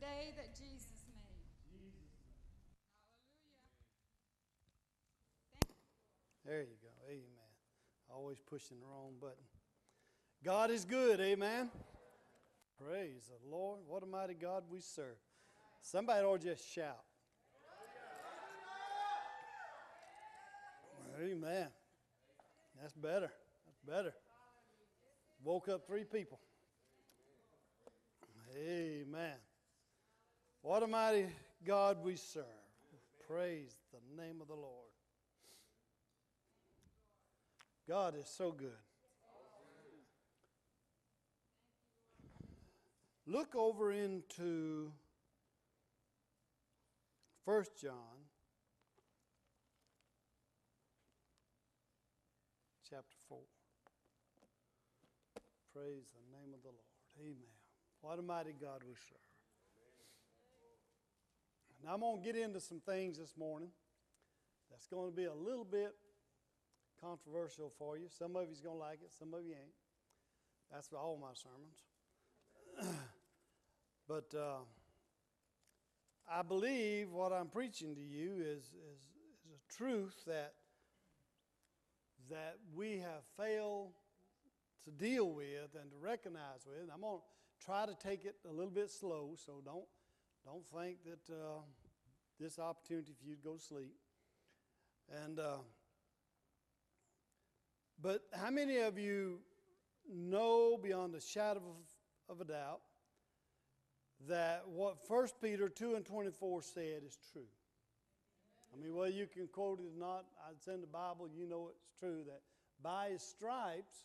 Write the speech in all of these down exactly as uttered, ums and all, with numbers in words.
day that Jesus made. Jesus. Hallelujah. Thank you. There you go. Amen. Always pushing the wrong button. God is good. Amen. Praise the Lord. What a mighty God we serve. Somebody ought to just shout. Amen. That's better. That's better. Woke up three people. Amen. What a mighty God we serve. Praise the name of the Lord. God is so good. Look over into First John. Chapter four. Praise the name of the Lord. Amen. What a mighty God we serve. Now I'm going to get into some things this morning that's going to be a little bit controversial for you. Some of you is going to like it. Some of you ain't. That's for all my sermons. But uh, I believe what I'm preaching to you is, is, is a truth that that we have failed to deal with and to recognize with. And I'm going to try to take it a little bit slow, so don't, don't think that uh, this opportunity for you to go to sleep. And, uh, but how many of you know beyond a shadow of, of a doubt that what First Peter two and twenty-four said is true? I mean, whether you can quote it or not, it's in the Bible, you know it's true that by his stripes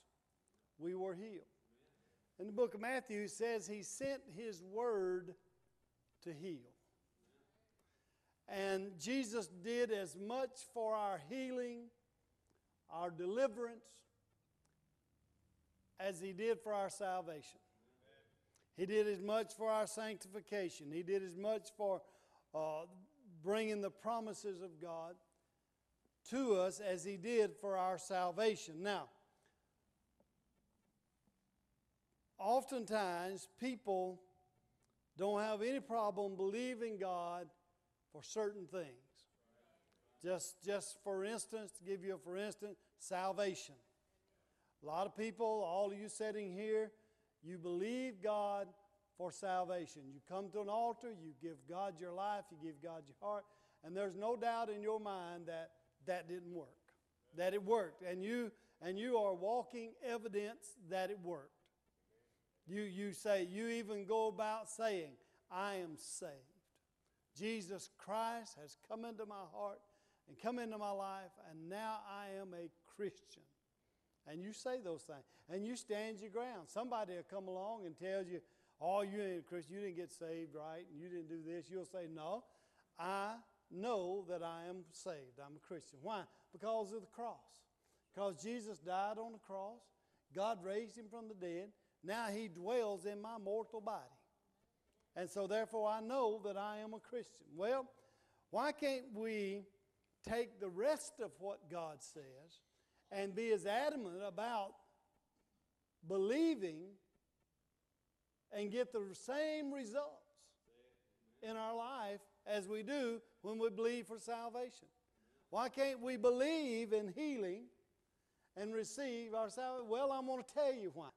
we were healed. In the book of Matthew, it says he sent his word to heal. And Jesus did as much for our healing, our deliverance, as he did for our salvation. He did as much for our sanctification. He did as much for uh, bringing the promises of God to us as he did for our salvation. Now, oftentimes people don't have any problem believing God for certain things. Just, just for instance, to give you a for instance, salvation. A lot of people, all of you sitting here, you believe God for salvation. You come to an altar, you give God your life, you give God your heart, and there's no doubt in your mind that that didn't work, that it worked, and you and you are walking evidence that it worked. You, you say, you even go about saying, I am saved. Jesus Christ has come into my heart and come into my life, and now I am a Christian. And you say those things, and you stand your ground. Somebody will come along and tell you, oh, you ain't a Christian, you didn't get saved right, and you didn't do this. You'll say, no, I know that I am saved. I'm a Christian. Why? Because of the cross. Because Jesus died on the cross. God raised him from the dead. Now he dwells in my mortal body. And so therefore I know that I am a Christian. Well, why can't we take the rest of what God says and be as adamant about believing and get the same results in our life as we do when we believe for salvation? Why can't we believe in healing and receive our salvation? Well, I'm going to tell you why.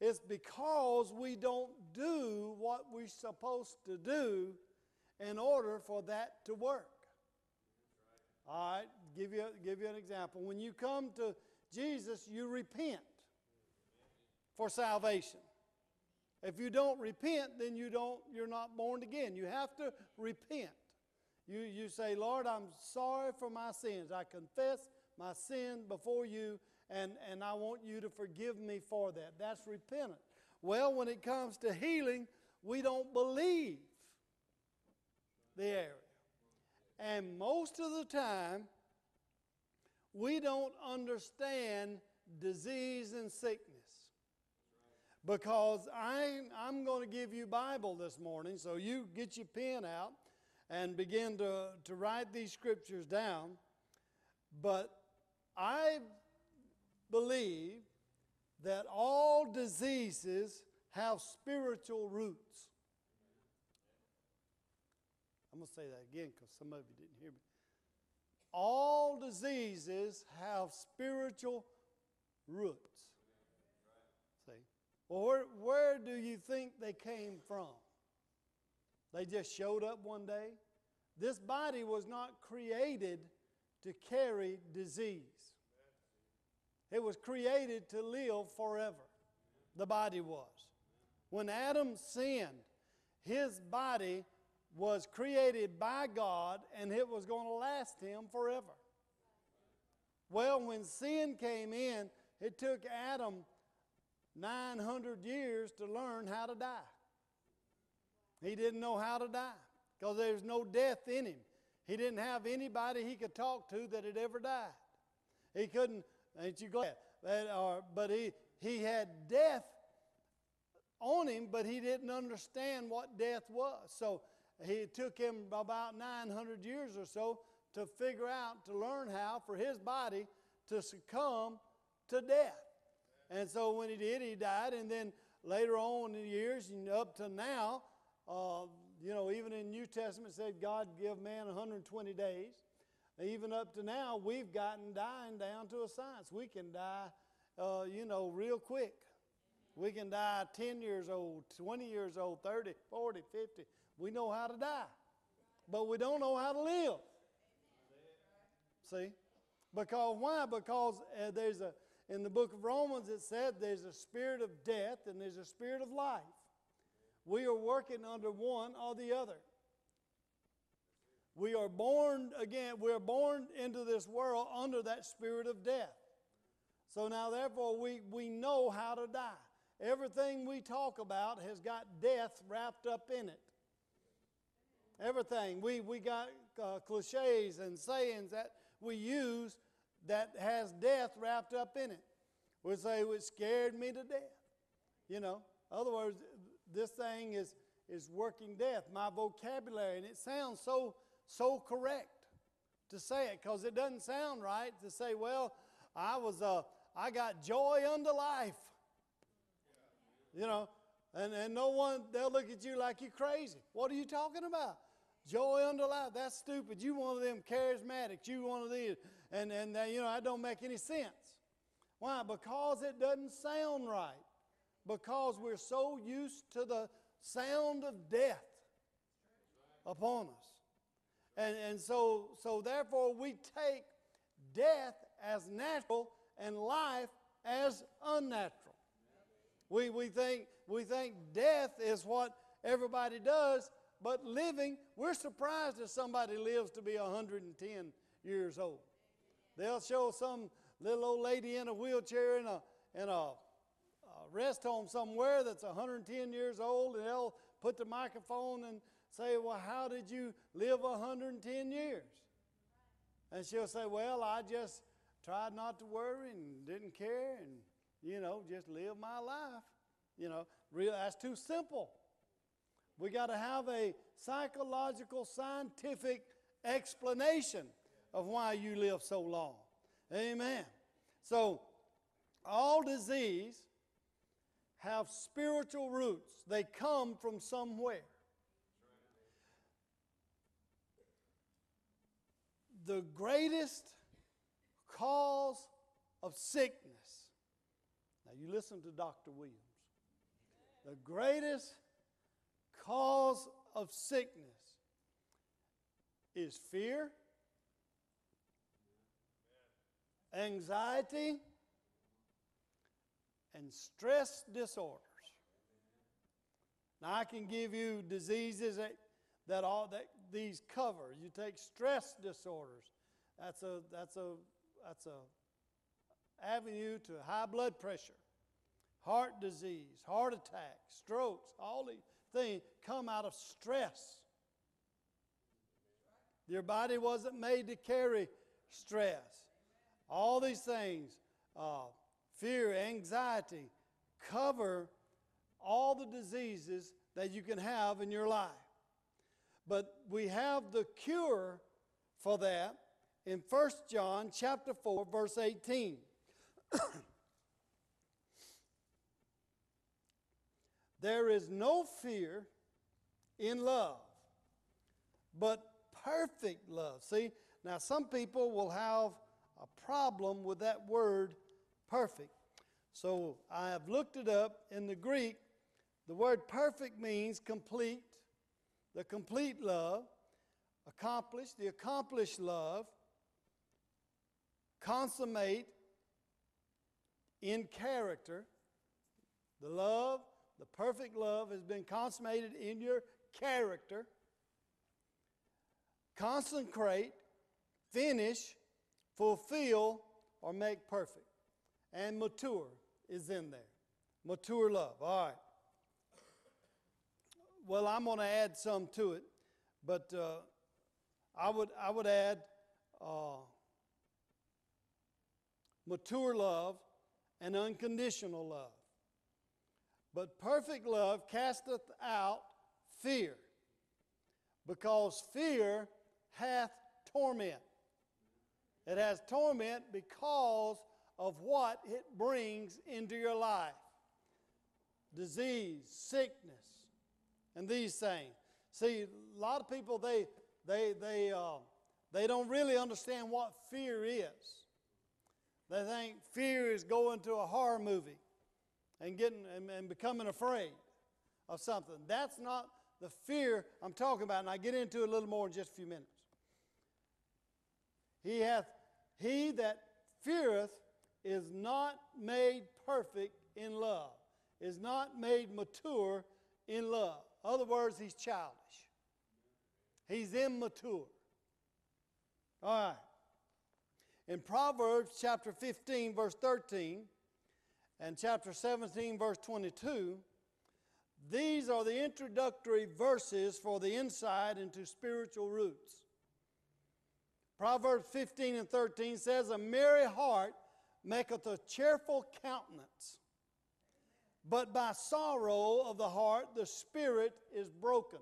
It's because we don't do what we're supposed to do in order for that to work. All right, give you, give you an example. When you come to Jesus, you repent for salvation. If you don't repent, then you don't, you're not born again. You have to repent. You, you say, Lord, I'm sorry for my sins. I confess my sin before you, and, and I want you to forgive me for that. That's repentance. Well, when it comes to healing, we don't believe the area. And most of the time, we don't understand disease and sickness. Because I, I'm going to give you Bible this morning, so you get your pen out and begin to, to write these scriptures down. But I believe that all diseases have spiritual roots. I'm going to say that again because some of you didn't hear me. All diseases have spiritual roots. See? Well, where, where do you think they came from? They just showed up one day. This body was not created to carry disease. It was created to live forever. The body was. When Adam sinned, his body was created by God and it was going to last him forever. Well, when sin came in, it took Adam nine hundred years to learn how to die. He didn't know how to die because there's no death in him. He didn't have anybody he could talk to that had ever died. He couldn't, ain't you glad? But he, he had death on him, but he didn't understand what death was. So it took him about nine hundred years or so to figure out, to learn how for his body to succumb to death. And so when he did, he died. And then later on in the years, and up to now, uh, you know, even in the New Testament, it said God give man one hundred twenty days. Even up to now, we've gotten dying down to a science. We can die, uh, you know, real quick. We can die ten years old, twenty years old, thirty, forty, fifty. We know how to die, but we don't know how to live. See? Because why? Because uh, there's a, in the book of Romans it said there's a spirit of death and there's a spirit of life. We are working under one or the other. We are born again, we are born into this world under that spirit of death. So now therefore we, we know how to die. Everything we talk about has got death wrapped up in it. Everything. We, we got uh, cliches and sayings that we use that has death wrapped up in it. We say, it scared me to death. You know, in other words, this thing is, is working death. My vocabulary, and it sounds so, so correct to say it because it doesn't sound right to say, well, I was, uh, I got joy unto life. You know, and, and no one, they'll look at you like you're crazy. What are you talking about? Joy unto life. That's stupid. You one of them charismatics. You one of these. And, and they, you know, that don't make any sense. Why? Because it doesn't sound right. Because we're so used to the sound of death upon us. And, and so, so therefore we take death as natural and life as unnatural. We, we, think, we think death is what everybody does, but living, we're surprised if somebody lives to be one hundred ten years old. They'll show some little old lady in a wheelchair in a, in a, a rest home somewhere that's one hundred ten years old, and they'll put the microphone and say, well, how did you live one hundred ten years? And she'll say, well, I just tried not to worry and didn't care and, you know, just live my life. You know, real, that's too simple. We got to have a psychological, scientific explanation of why you live so long. Amen. So, all disease have spiritual roots. They come from somewhere. The greatest cause of sickness. Now you listen to Doctor Williams. The greatest cause of sickness is fear, anxiety, and stress disorders. Now I can give you diseases that, that all that these cover. You take stress disorders. That's a that's a that's a avenue to high blood pressure, heart disease, heart attack, strokes, all these things come out of stress. Your body wasn't made to carry stress. All these things, uh, fear, anxiety, cover all the diseases that you can have in your life. But we have the cure for that in First John chapter four, verse eighteen. There is no fear in love, but perfect love. See, now some people will have a problem with that word perfect. So I have looked it up. In the Greek, the word perfect means complete, the complete love, accomplished, the accomplished love, consummate in character. The love, the perfect love has been consummated in your character. Consecrate, finish, fulfill, or make perfect. And mature is in there. Mature love. All right. Well, I'm going to add some to it, but uh, I would I would add uh, mature love and unconditional love. But perfect love casteth out fear, because fear hath torment. It has torment because of what it brings into your life. Disease, sickness, and these things. See, a lot of people, they, they, they, uh, they don't really understand what fear is. They think fear is going to a horror movie and getting and, and becoming afraid of something. That's not the fear I'm talking about, and I get into it a little more in just a few minutes. He hath, he that feareth is not made perfect in love, is not made mature in love. In other words, he's childish. He's immature. All right. In Proverbs chapter fifteen, verse thirteen, and chapter seventeen, verse twenty-two, these are the introductory verses for the insight into spiritual roots. Proverbs fifteen and thirteen says, "A merry heart maketh a cheerful countenance, but by sorrow of the heart the spirit is broken."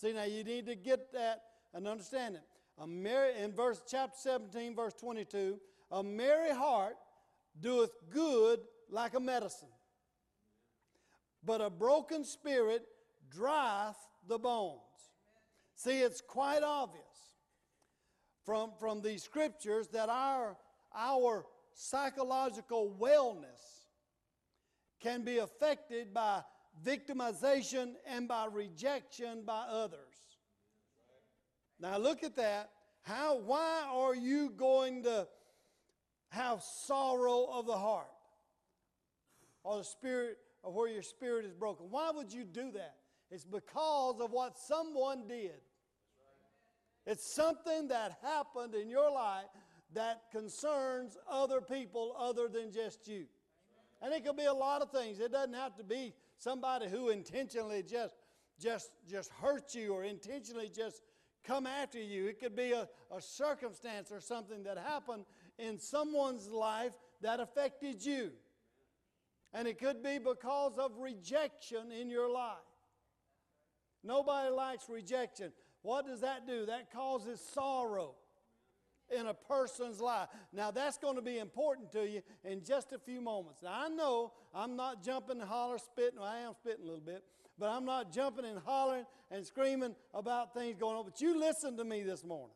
See, now you need to get that and understand it. A merry, in verse chapter seventeen, verse twenty-two, "A merry heart doeth good like a medicine, but a broken spirit drieth the bones." See, it's quite obvious from, from these scriptures that our, our psychological wellness can be affected by victimization and by rejection by others. Now look at that. How, why are you going to have sorrow of the heart or the spirit, or where your spirit is broken? Why would you do that? It's because of what someone did. It's something that happened in your life that concerns other people other than just you. And it could be a lot of things. It doesn't have to be somebody who intentionally just, just, just hurt you or intentionally just come after you. It could be a, a circumstance or something that happened in someone's life that affected you. And it could be because of rejection in your life. Nobody likes rejection. What does that do? That causes sorrow in a person's life. Now that's going to be important to you in just a few moments. Now I know I'm not jumping and hollering, spitting. Well, I am spitting a little bit, but I'm not jumping and hollering and screaming about things going on. But you listen to me this morning.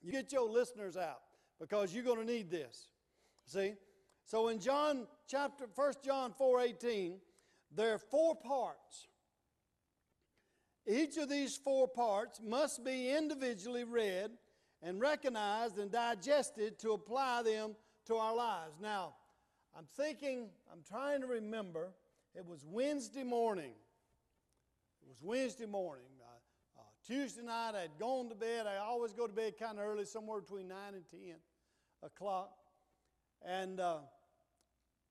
You get your listeners out, because you're going to need this. See? So in John chapter, First John four eighteen, there are four parts. Each of these four parts must be individually read and recognized and digested to apply them to our lives. Now, I'm thinking, I'm trying to remember, it was Wednesday morning. It was Wednesday morning. Uh, uh, Tuesday night I had gone to bed. I always go to bed kind of early, somewhere between nine and ten o'clock. And uh,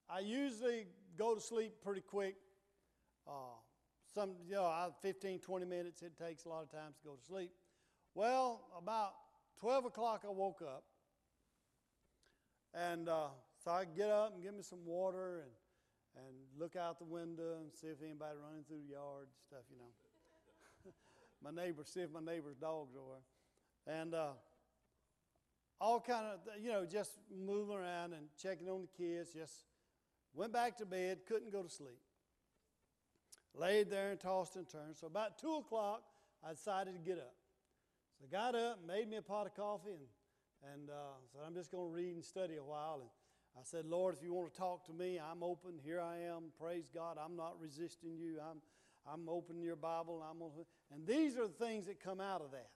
I usually go to sleep pretty quick. Uh, some, you know, fifteen, twenty minutes, it takes a lot of time to go to sleep. Well, about twelve o'clock I woke up, and uh, so I get up and get me some water and, and look out the window and see if anybody running through the yard and stuff, you know. My neighbor, see if my neighbor's dogs are. And uh, all kind of, you know, just moving around and checking on the kids, just went back to bed, couldn't go to sleep. laid there and tossed and turned. So about two o'clock, I decided to get up. So I got up, made me a pot of coffee, and, and uh, said, I'm just going to read and study a while. And I said, Lord, if you want to talk to me, I'm open. Here I am. Praise God. I'm not resisting you. I'm, I'm open to your Bible. And, I'm gonna, and these are the things that come out of that.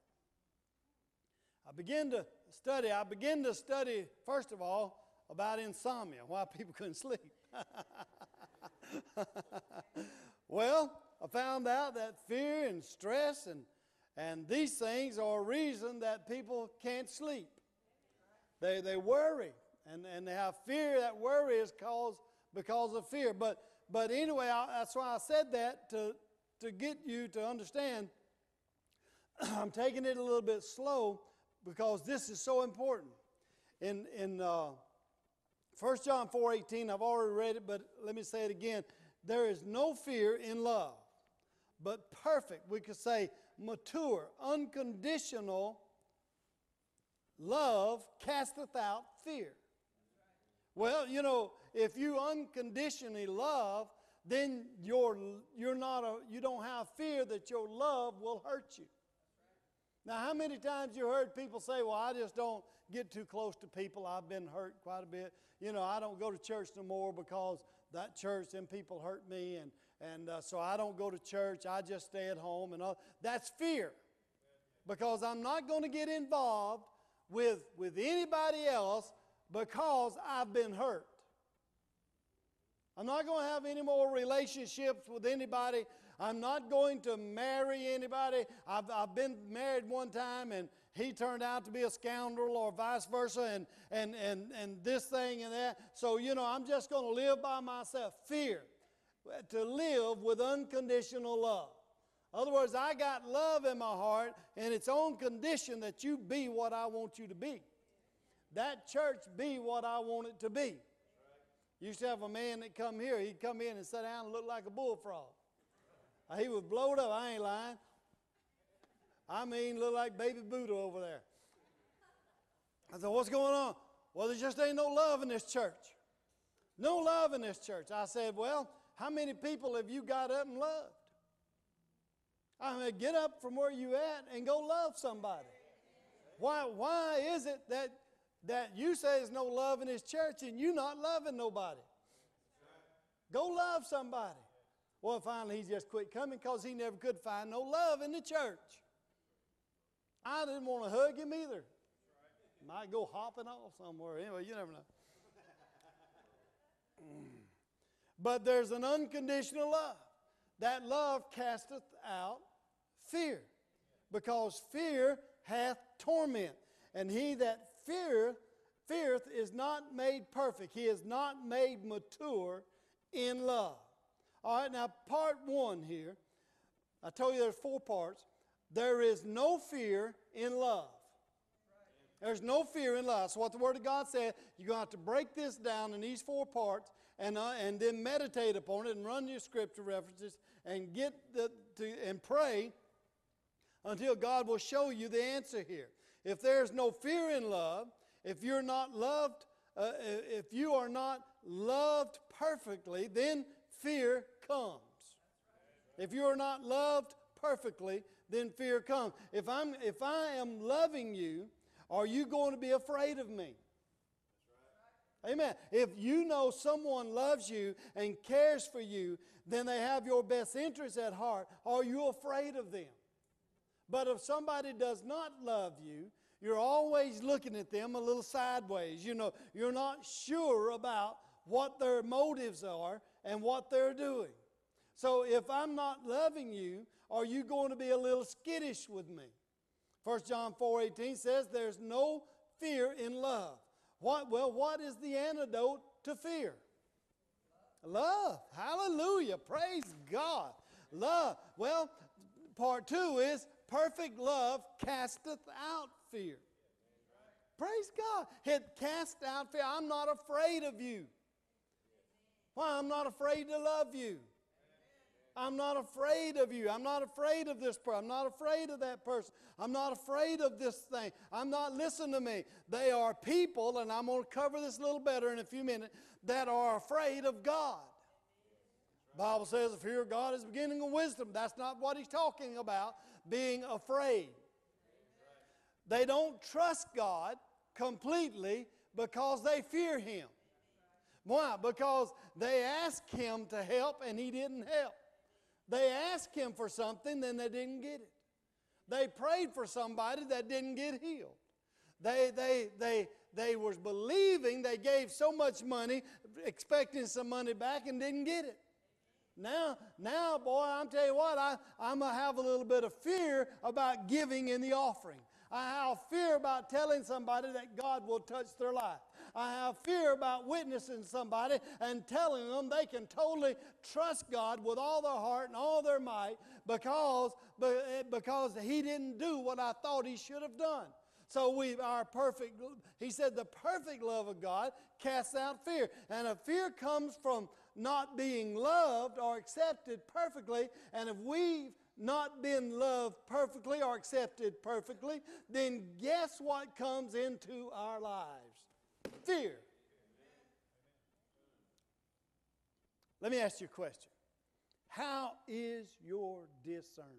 I began to study. I began to study, first of all, about insomnia, why people couldn't sleep. Well, I found out that fear and stress and, and these things are a reason that people can't sleep. They, they worry, and, and they have fear. That worry is caused because of fear. But, but anyway, I, that's why I said that, to, to get you to understand. I'm taking it a little bit slow because this is so important. In, in uh, First John four eighteen, I've already read it, but let me say it again. There is no fear in love, but perfect, we could say mature, unconditional love casteth out fear. Well, you know, if you unconditionally love, then you're, you're not a, you don't have fear that your love will hurt you. Now, how many times you heard people say, well, I just don't get too close to people. I've been hurt quite a bit. You know, I don't go to church no more because that church and people hurt me. And, and uh, so I don't go to church. I just stay at home. And all. That's fear, because I'm not going to get involved with, with anybody else because I've been hurt. I'm not going to have any more relationships with anybody. I'm not going to marry anybody. I've, I've been married one time, and he turned out to be a scoundrel, or vice versa, and, and, and, and this thing and that. So, you know, I'm just going to live by myself. Fear. To live with unconditional love. In other words, I got love in my heart, and it's on condition that you be what I want you to be. That church be what I want it to be. You used to have a man that come here. He'd come in and sit down and look like a bullfrog. He was blowed up. I ain't lying. I mean, look like baby Buddha over there. I said, what's going on? Well, there just ain't no love in this church. No love in this church. I said, well, how many people have you got up and loved? I mean, get up from where you at and go love somebody. Why, why is it that that you say there's no love in this church and you not loving nobody? Go love somebody. Well, finally he just quit coming because he never could find no love in the church. I didn't want to hug him either. Might go hopping off somewhere. Anyway, you never know. But there's an unconditional love. That love casteth out fear, because fear hath torment. And he that feareth, feareth is not made perfect. He is not made mature in love. All right, now part one here. I told you there's four parts. There is no fear in love. There's no fear in love. So what the Word of God said, you're going to have to break this down in these four parts, and, uh, and then meditate upon it and run your scripture references and get the, to, and pray until God will show you the answer here. If there's no fear in love, if you're not loved, uh, if you are not loved perfectly, then fear comes. If you are not loved perfectly, then fear comes. If I'm, if I am loving you, are you going to be afraid of me? Amen. If you know someone loves you and cares for you, then they have your best interests at heart. Are you afraid of them? But if somebody does not love you, you're always looking at them a little sideways. You know, you're not sure about what their motives are and what they're doing. So if I'm not loving you, are you going to be a little skittish with me? First John four eighteen says there's no fear in love. What? Well, what is the antidote to fear? Love. Love. Hallelujah. Praise God. Love. Well, part two is perfect love casteth out fear. Praise God. It casts out fear. I'm not afraid of you. Why? I'm not afraid to love you. I'm not afraid of you. I'm not afraid of this person. I'm not afraid of that person. I'm not afraid of this thing. I'm not, listen to me. They are people, and I'm going to cover this a little better in a few minutes, that are afraid of God. The Bible says the fear of God is the beginning of wisdom. That's not what he's talking about, being afraid. They don't trust God completely because they fear Him. Why? Because they asked Him to help and He didn't help. They asked Him for something, then they didn't get it. They prayed for somebody that didn't get healed. They, they, they, they were believing they gave so much money, expecting some money back and didn't get it. Now, now, boy, I'm telling you what, I, I'm going to have a little bit of fear about giving in the offering. I have fear about telling somebody that God will touch their life. I have fear about witnessing somebody and telling them they can totally trust God with all their heart and all their might because, because He didn't do what I thought He should have done. So we our perfect, He said the perfect love of God casts out fear. And if fear comes from not being loved or accepted perfectly, and if we've not been loved perfectly or accepted perfectly, then guess what comes into our lives? Fear. Let me ask you a question. How is your discernment?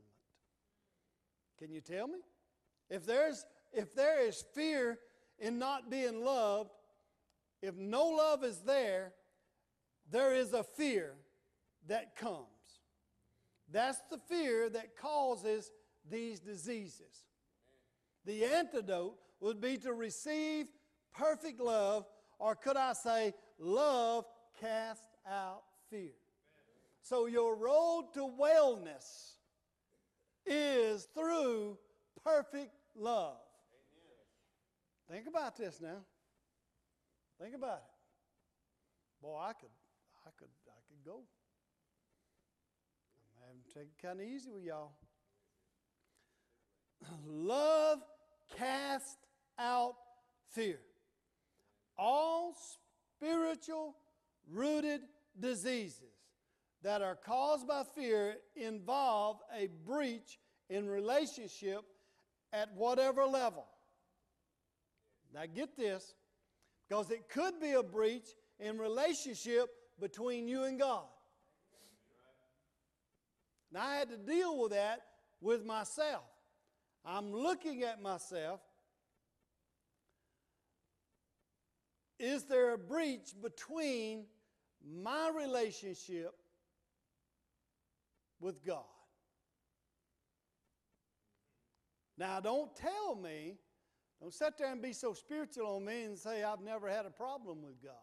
Can you tell me? If there's If there is fear in not being loved, if no love is there, there is a fear that comes. That's the fear that causes these diseases. The antidote would be to receive perfect love, or could I say, love casts out fear. So your road to wellness is through perfect love. Think about this now. Think about it. Boy, I could, I could, I could go. I'm having to take it kind of easy with y'all. Love casts out fear. All spiritual rooted diseases that are caused by fear involve a breach in relationship at whatever level. Now get this, because it could be a breach in relationship between you and God. Now I had to deal with that with myself. I'm looking at myself. Is there a breach between my relationship with God? Now don't tell me. Don't sit there and be so spiritual on me and say, I've never had a problem with God.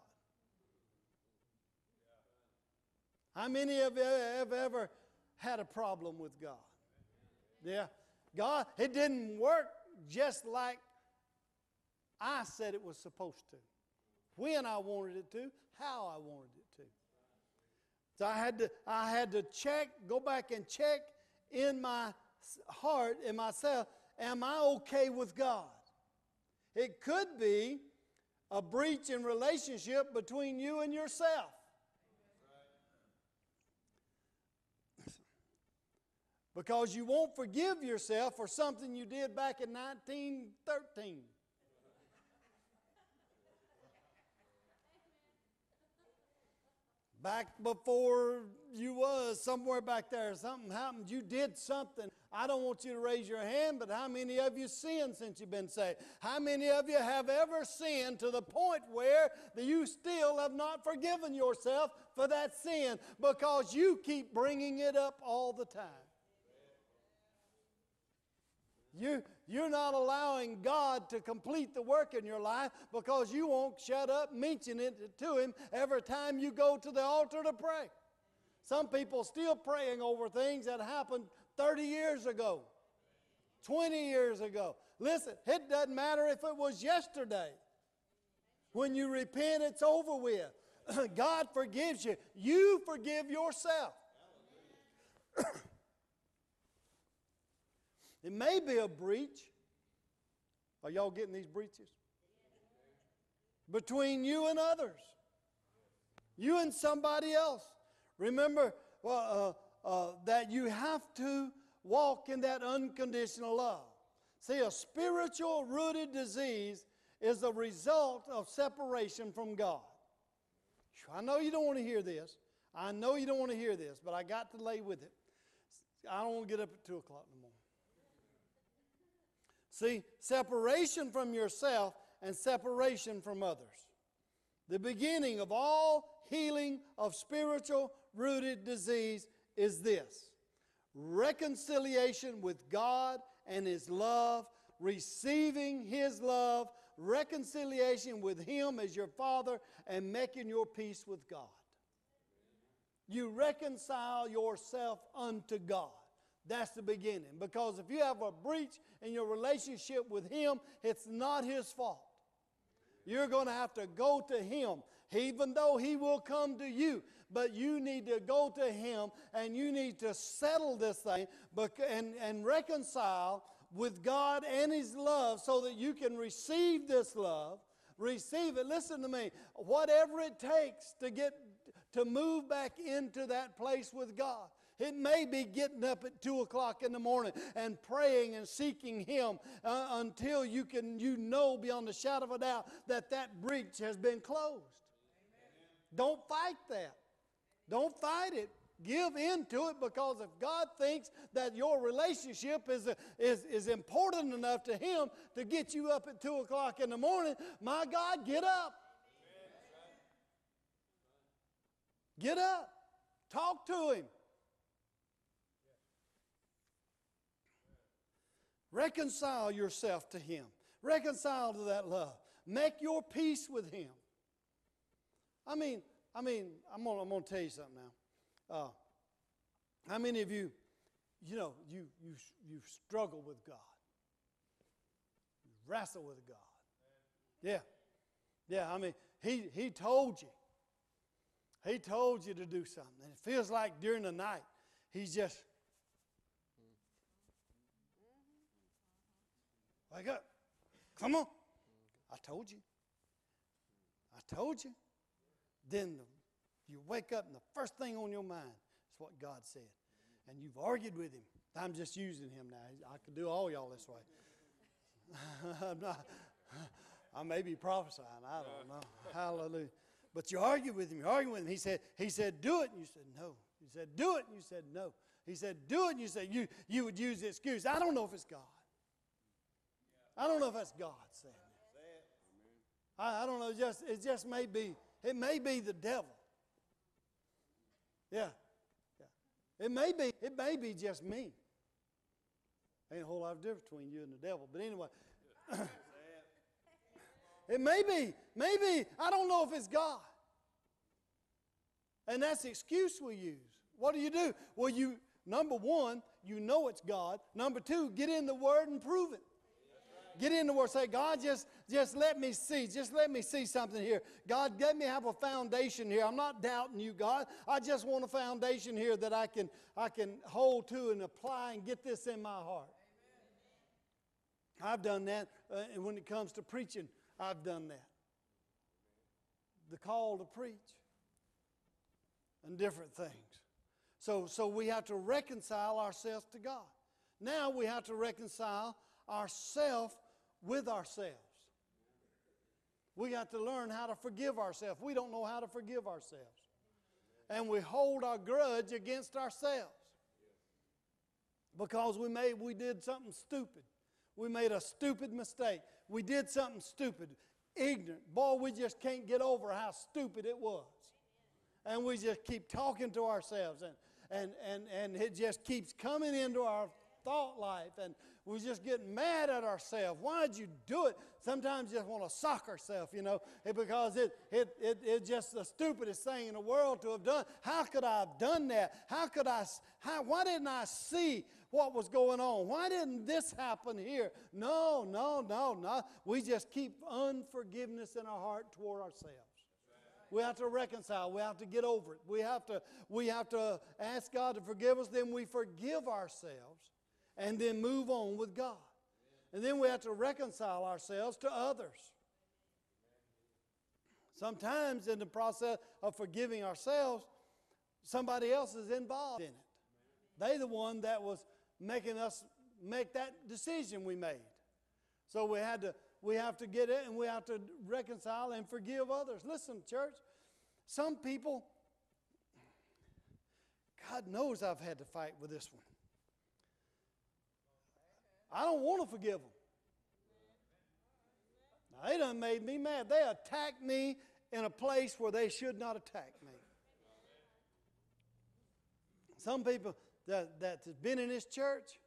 How many of you have ever had a problem with God? Yeah. God, it didn't work just like I said it was supposed to. When I wanted it to, how I wanted it to. So I had to, I had to check, go back and check in my heart, in myself, am I okay with God? It could be a breach in relationship between you and yourself. Because you won't forgive yourself for something you did back in nineteen thirteen. Back before you was somewhere back there, something happened. You did something. I don't want you to raise your hand, but how many of you sinned since you've been saved? How many of you have ever sinned to the point where you still have not forgiven yourself for that sin because you keep bringing it up all the time? You, you're not allowing God to complete the work in your life because you won't shut up mentioning it to Him every time you go to the altar to pray. Some people still praying over things that happened thirty years ago, twenty years ago. Listen, it doesn't matter if it was yesterday. When you repent, it's over with. God forgives you. You forgive yourself. It may be a breach. Are y'all getting these breaches? Between you and others. You and somebody else. Remember well, uh, uh, that you have to walk in that unconditional love. See, a spiritual rooted disease is the result of separation from God. I know you don't want to hear this. I know you don't want to hear this, but I got to lay with it. I don't want to get up at two o'clock in the morning. See, separation from yourself and separation from others. The beginning of all healing of spiritual rooted disease is this: reconciliation with God and His love, receiving His love, reconciliation with Him as your Father, and making your peace with God. You reconcile yourself unto God. That's the beginning. Because if you have a breach in your relationship with Him, it's not His fault. You're going to have to go to Him, even though He will come to you. But you need to go to Him, and you need to settle this thing and, and reconcile with God and His love so that you can receive this love. Receive it. Listen to me. Whatever it takes to get to move back into that place with God. It may be getting up at two o'clock in the morning and praying and seeking Him uh, until you can, you know beyond a shadow of a doubt that that breach has been closed. Amen. Don't fight that. Don't fight it. Give in to it, because if God thinks that your relationship is, is, is important enough to Him to get you up at two o'clock in the morning, my God, get up. Get up. Talk to Him. Reconcile yourself to Him. Reconcile to that love. Make your peace with Him. I mean, I mean, I'm gonna, I'm gonna tell you something now. Uh, how many of you, you know, you you you struggle with God, you wrestle with God? Yeah, yeah. I mean, He He told you. He told you to do something, and it feels like during the night He's just, wake up. Come on. I told you. I told you. Then the, you wake up and the first thing on your mind is what God said. And you've argued with Him. I'm just using Him now. I could do all y'all this way. I'm not, I may be prophesying. I don't know. Hallelujah. But you argued with Him. You argued with Him. He said, He said, do it. And you said, no. He said, do it. And you said, no. He said, do it. And you said, you, you would use the excuse, I don't know if it's God. I don't know if that's God saying that. I, I don't know. Just it just may be. It may be the devil. Yeah, yeah. It may be. It may be just me. Ain't a whole lot of difference between you and the devil. But anyway, it may be. Maybe I don't know if it's God. And that's the excuse we use. What do you do? Well, you number one, you know it's God. Number two, get in the Word and prove it. Get in the Word. Say, God, just, just let me see. Just let me see something here. God, let me have a foundation here. I'm not doubting you, God. I just want a foundation here that I can, I can hold to and apply and get this in my heart. Amen. I've done that. Uh, and when it comes to preaching, I've done that. The call to preach and different things. So, so we have to reconcile ourselves to God. Now we have to reconcile ourselves with ourselves. We got to learn how to forgive ourselves. We don't know how to forgive ourselves. And we hold our grudge against ourselves because we made, we did something stupid. We made a stupid mistake. We did something stupid, ignorant. Boy, we just can't get over how stupid it was. And we just keep talking to ourselves, and, and, and, and it just keeps coming into our thought life, and we just get mad at ourselves. Why'd you do it? Sometimes you just want to sock ourselves, you know, because it, it, it, it's just the stupidest thing in the world to have done. How could I have done that? How could I, how, why didn't I see what was going on? Why didn't this happen here? No, no, no, no. We just keep unforgiveness in our heart toward ourselves. We have to reconcile. We have to get over it. We have to, we have to ask God to forgive us. Then we forgive ourselves. And then move on with God. And then we have to reconcile ourselves to others. Sometimes in the process of forgiving ourselves, somebody else is involved in it. They're the one that was making us make that decision we made. So we had to, we have to get it, and we have to reconcile and forgive others. Listen, church, some people, God knows I've had to fight with this one. I don't want to forgive them. Now, they done made me mad. They attacked me in a place where they should not attack me. Some people that that's been in this church,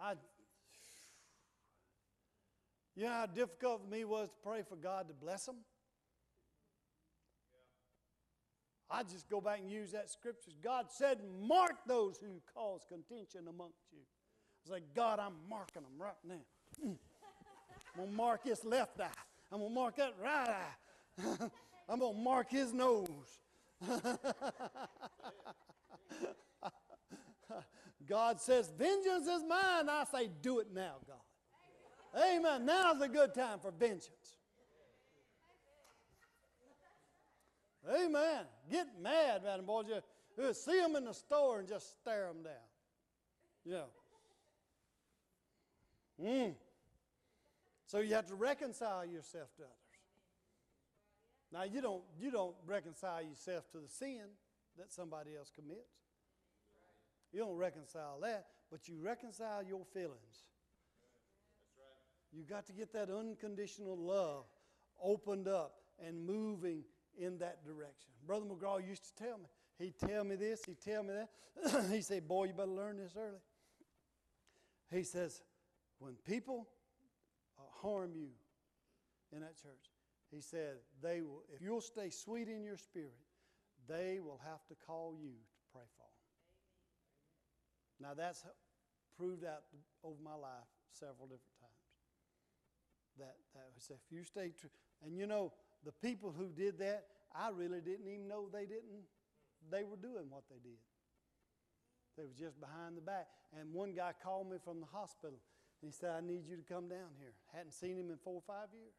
I, you know how difficult for me was to pray for God to bless them? I just go back and use that scripture. God said, mark those who cause contention amongst you. I was like, God, I'm marking them right now. Mm. I'm going to mark his left eye. I'm going to mark that right eye. I'm going to mark his nose. God says, vengeance is mine. I say, do it now, God. Amen. Amen. Now's a good time for vengeance. Amen. Get mad about them, boy. Just see them in the store and just stare them down. Yeah. Mm. So you have to reconcile yourself to others. Now you don't you don't reconcile yourself to the sin that somebody else commits. You don't reconcile that, but you reconcile your feelings. That's right. You got to get that unconditional love opened up and moving in that direction. Brother McGraw used to tell me. He'd tell me this, he'd tell me that. He said, boy, you better learn this early. He says, when people uh, harm you in that church, he said, they will, if you'll stay sweet in your spirit, they will have to call you to pray for them. Now that's proved out over my life several different times. That, that was, if you stay true, and you know, the people who did that, I really didn't even know they didn't. They were doing what they did. They were just behind the back. And one guy called me from the hospital. And he said, I need you to come down here. Hadn't seen him in four or five years.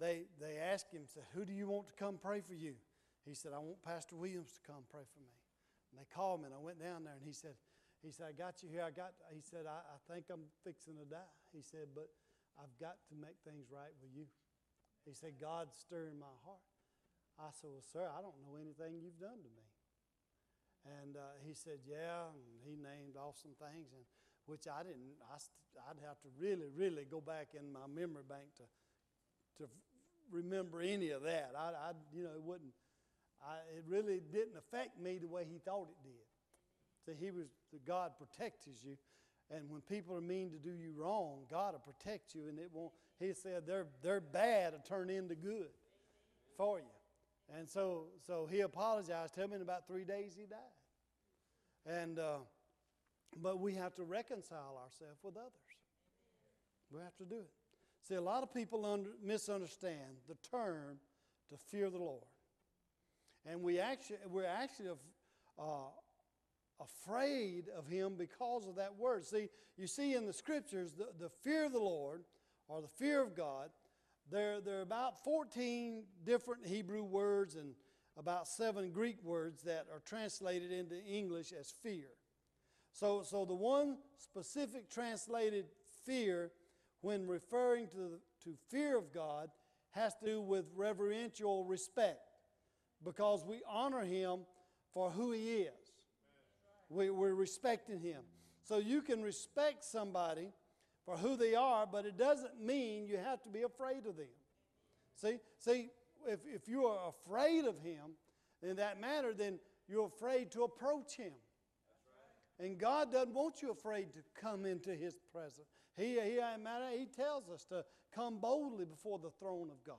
They, they asked him, said, who do you want to come pray for you? He said, I want Pastor Williams to come pray for me. And they called me, and I went down there, and he said, he said, I got you here. I got. He said, I, I think I'm fixing to die. He said, but I've got to make things right with you. He said, God's stirring my heart. I said, well, sir, I don't know anything you've done to me. And uh, he said, yeah, and he named off some things, and which I didn't, I st- I'd have to really, really go back in my memory bank to to remember any of that. I, I you know, it wouldn't, I, it really didn't affect me the way he thought it did. So he was, the God protects you. And when people are mean to do you wrong, God will protect you, and it won't. He said they're they're bad to turn into good for you. And so so he apologized. Tell me in about three days he died. And uh, but we have to reconcile ourselves with others. We have to do it. See, a lot of people under, misunderstand the term to fear the Lord, and we actually we're actually. Uh, afraid of him because of that word. See, you see in the scriptures, the, the fear of the Lord, or the fear of God, there, there are about fourteen different Hebrew words and about seven Greek words that are translated into English as fear. So, so the one specific translated fear when referring to, the, to fear of God has to do with reverential respect, because we honor him for who he is. We, we're respecting him. So you can respect somebody for who they are, but it doesn't mean you have to be afraid of them. See, see, if, if you are afraid of him in that manner, then you're afraid to approach him. That's right. And God doesn't want you afraid to come into his presence. He, he, he tells us to come boldly before the throne of God.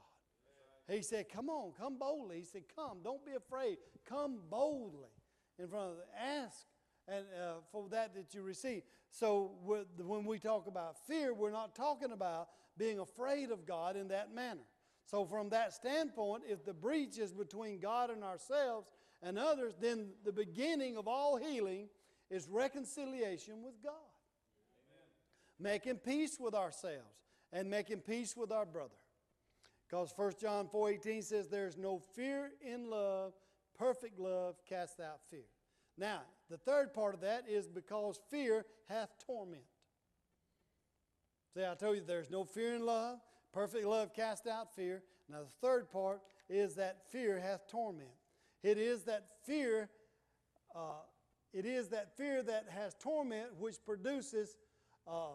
Right. He said, come on, come boldly. He said, come, don't be afraid. Come boldly in front of the ask. And uh, for that that you receive. So when we talk about fear, we're not talking about being afraid of God in that manner. So from that standpoint, if the breach is between God and ourselves and others, then the beginning of all healing is reconciliation with God. Amen. Making peace with ourselves and making peace with our brother. Because First John four eighteen says, there's no fear in love. Perfect love casts out fear. Now, the third part of that is because fear hath torment. See, I told you there's no fear in love. Perfect love cast out fear. Now the third part is that fear hath torment. It is that fear, uh, it is that fear that has torment, which produces uh, uh,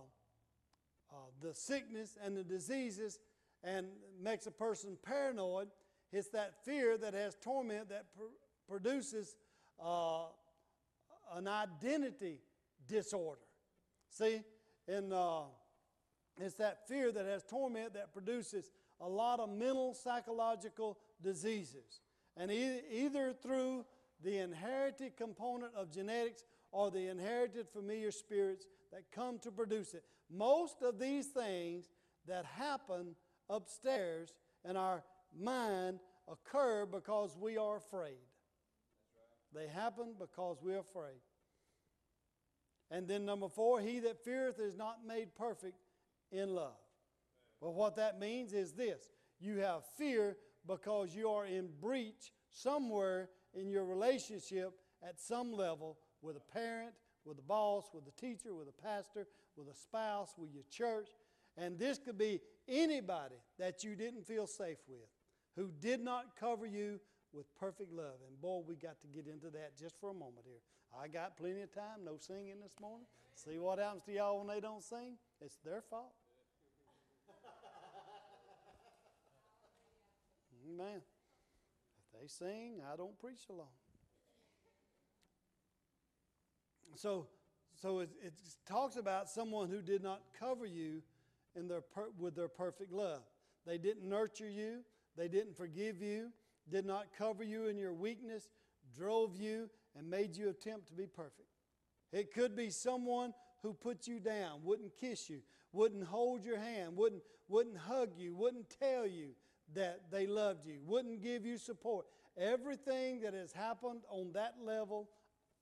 the sickness and the diseases and makes a person paranoid. It's that fear that has torment that pr- produces uh, an identity disorder. See, and uh, it's that fear that has torment that produces a lot of mental, psychological diseases. And e- either through the inherited component of genetics or the inherited familiar spirits that come to produce it. Most of these things that happen upstairs in our mind occur because we are afraid. They happen because we are afraid. And then number four, he that feareth is not made perfect in love. Well, what that means is this. You have fear because you are in breach somewhere in your relationship at some level with a parent, with a boss, with a teacher, with a pastor, with a spouse, with your church. And this could be anybody that you didn't feel safe with who did not cover you with perfect love. And boy, we got to get into that just for a moment here. I got plenty of time, no singing this morning. See what happens to y'all when they don't sing? It's their fault. Amen. If they sing, I don't preach alone. So, so it, it talks about someone who did not cover you in their per- with their perfect love. They didn't nurture you. They didn't forgive you. Did not cover you in your weakness. Drove you and made you attempt to be perfect. It could be someone who put you down, wouldn't kiss you, wouldn't hold your hand, wouldn't, wouldn't hug you, wouldn't tell you that they loved you, wouldn't give you support. Everything that has happened on that level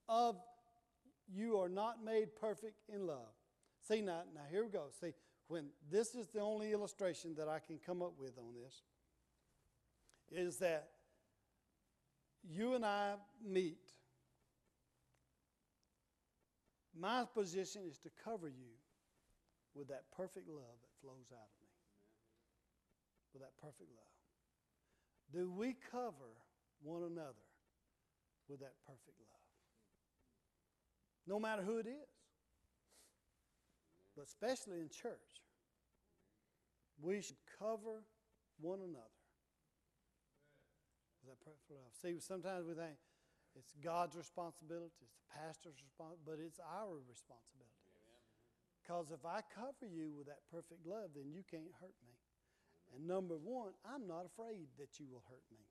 of you are not made perfect in love. See, now, now here we go. See, when this is the only illustration that I can come up with on this, is that you and I meet. My position is to cover you with that perfect love that flows out of me. With that perfect love. Do we cover one another with that perfect love? No matter who it is. But especially in church. We should cover one another with that perfect love. See, sometimes we think, it's God's responsibility. It's the pastor's responsibility. But it's our responsibility. Because if I cover you with that perfect love, then you can't hurt me. Amen. And number one, I'm not afraid that you will hurt me.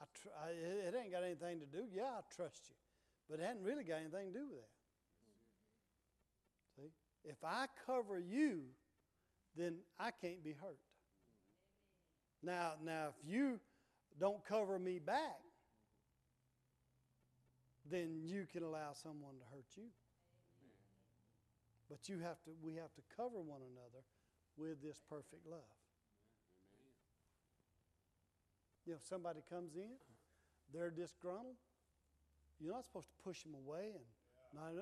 Amen. I tr- I, it ain't got anything to do. Yeah, I trust you. But it hadn't really got anything to do with that. Mm-hmm. See? If I cover you, then I can't be hurt. Mm-hmm. Now, now, if you don't cover me back, then you can allow someone to hurt you. Amen. But you have to, we have to cover one another with this perfect love. Amen. You know, if somebody comes in, they're disgruntled, you're not supposed to push them away and yeah. not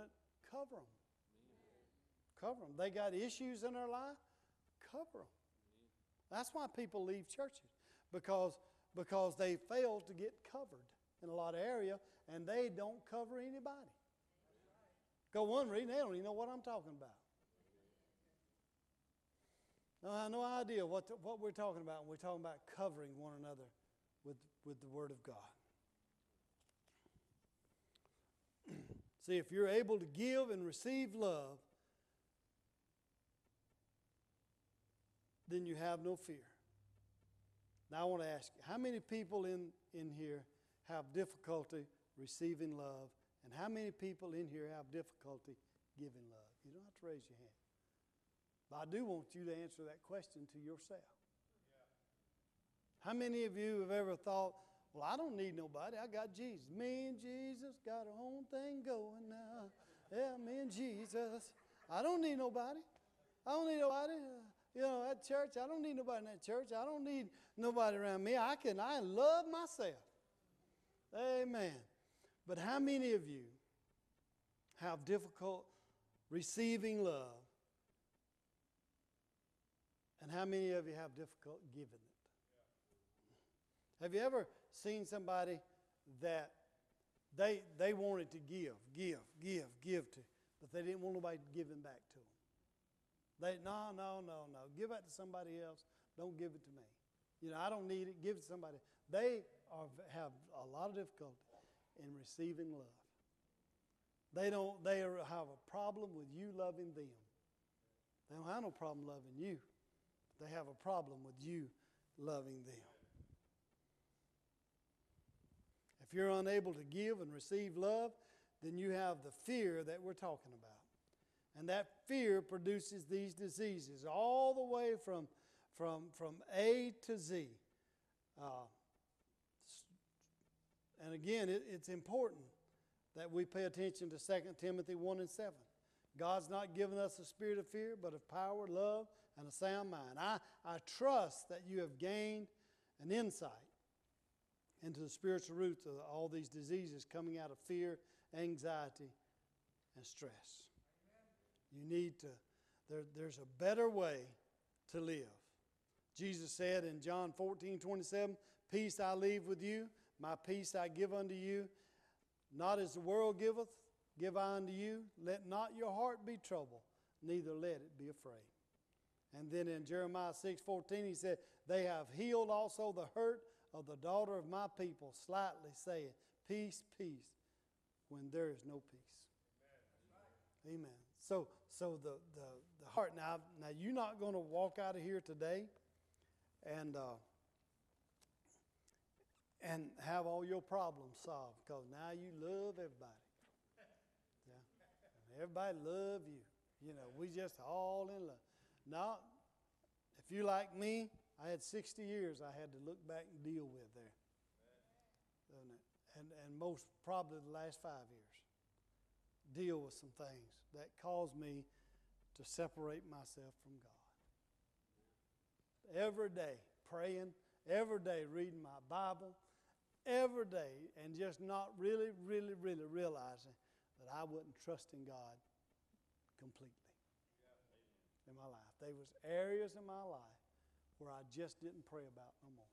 cover them. Amen. Cover them. They got issues in their life, cover them. Amen. That's why people leave churches, because, because they fail to get covered in a lot of areas, and they don't cover anybody. Go one reading, they don't even know what I'm talking about. No, I have no idea what the, what we're talking about. We're talking about covering one another with, with the Word of God. See, if you're able to give and receive love, then you have no fear. Now I want to ask you, how many people in, in here have difficulty receiving love, and how many people in here have difficulty giving love? You don't have to raise your hand. But I do want you to answer that question to yourself. Yeah. How many of you have ever thought, well, I don't need nobody. I got Jesus. Me and Jesus got our own thing going now. Yeah, me and Jesus. I don't need nobody. I don't need nobody. You know, at church, I don't need nobody in that church. I don't need nobody around me. I can, I love myself. Amen. But how many of you have difficult receiving love And how many of you have difficulty giving it? Have you ever seen somebody that they they wanted to give, give, give, give to, but they didn't want nobody giving back to them? They, no, no, no, no. Give that to somebody else. Don't give it to me. You know, I don't need it. Give it to somebody. They are, have a lot of difficulty in receiving love. They don't. They are, have a problem with you loving them. They don't have no problem loving you. But they have a problem with you loving them. If you're unable to give and receive love, then you have the fear that we're talking about. And that fear produces these diseases all the way from, from, from A to Z. Uh, and again, it, it's important that we pay attention to Second Timothy one and seven. God's not given us a spirit of fear, but of power, love, and a sound mind. I, I trust that you have gained an insight into the spiritual roots of all these diseases coming out of fear, anxiety, and stress. You need to, there, there's a better way to live. Jesus said in John fourteen twenty-seven, peace I leave with you, my peace I give unto you. Not as the world giveth, give I unto you. Let not your heart be troubled, neither let it be afraid. And then in Jeremiah six fourteen, he said, they have healed also the hurt of the daughter of my people, slightly saying, peace, peace, when there is no peace. Amen. Amen. So, so the, the, the heart, now, now you're not going to walk out of here today and, uh, and have all your problems solved, because now you love everybody. Yeah. And everybody love you. You know, we just all in love. Now, if you like me, I had sixty years I had to look back and deal with there. And, and most probably the last five years. Deal with some things that caused me to separate myself from God. Every day praying, every day reading my Bible, every day, and just not really, really, really realizing that I wasn't trusting God completely in my life. There was areas in my life where I just didn't pray about no more.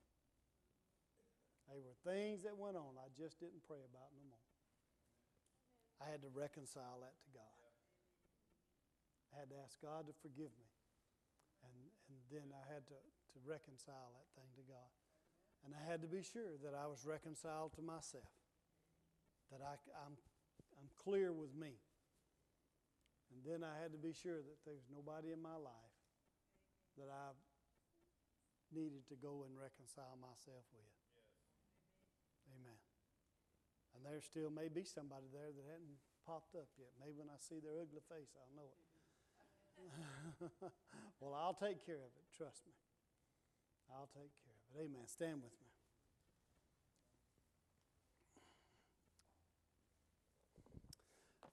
There were things that went on I just didn't pray about no more. I had to reconcile that to God. I had to ask God to forgive me. And, and then I had to, to reconcile that thing to God. And I had to be sure that I was reconciled to myself, that I, I'm, I'm clear with me. And then I had to be sure that there was nobody in my life that I needed to go and reconcile myself with. Yes. Amen. And there still may be somebody there that hadn't popped up yet. Maybe when I see their ugly face, I'll know it. Well, I'll take care of it. Trust me. I'll take care of it. Amen. Stand with me.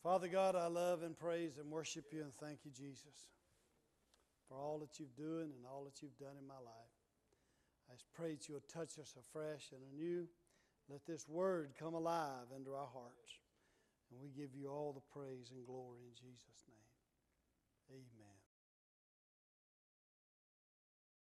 Father God, I love and praise and worship you and thank you, Jesus, for all that you've done and all that you've done in my life. I just pray that you'll touch us afresh and anew. Let this word come alive into our hearts. And we give you all the praise and glory in Jesus' name. Amen.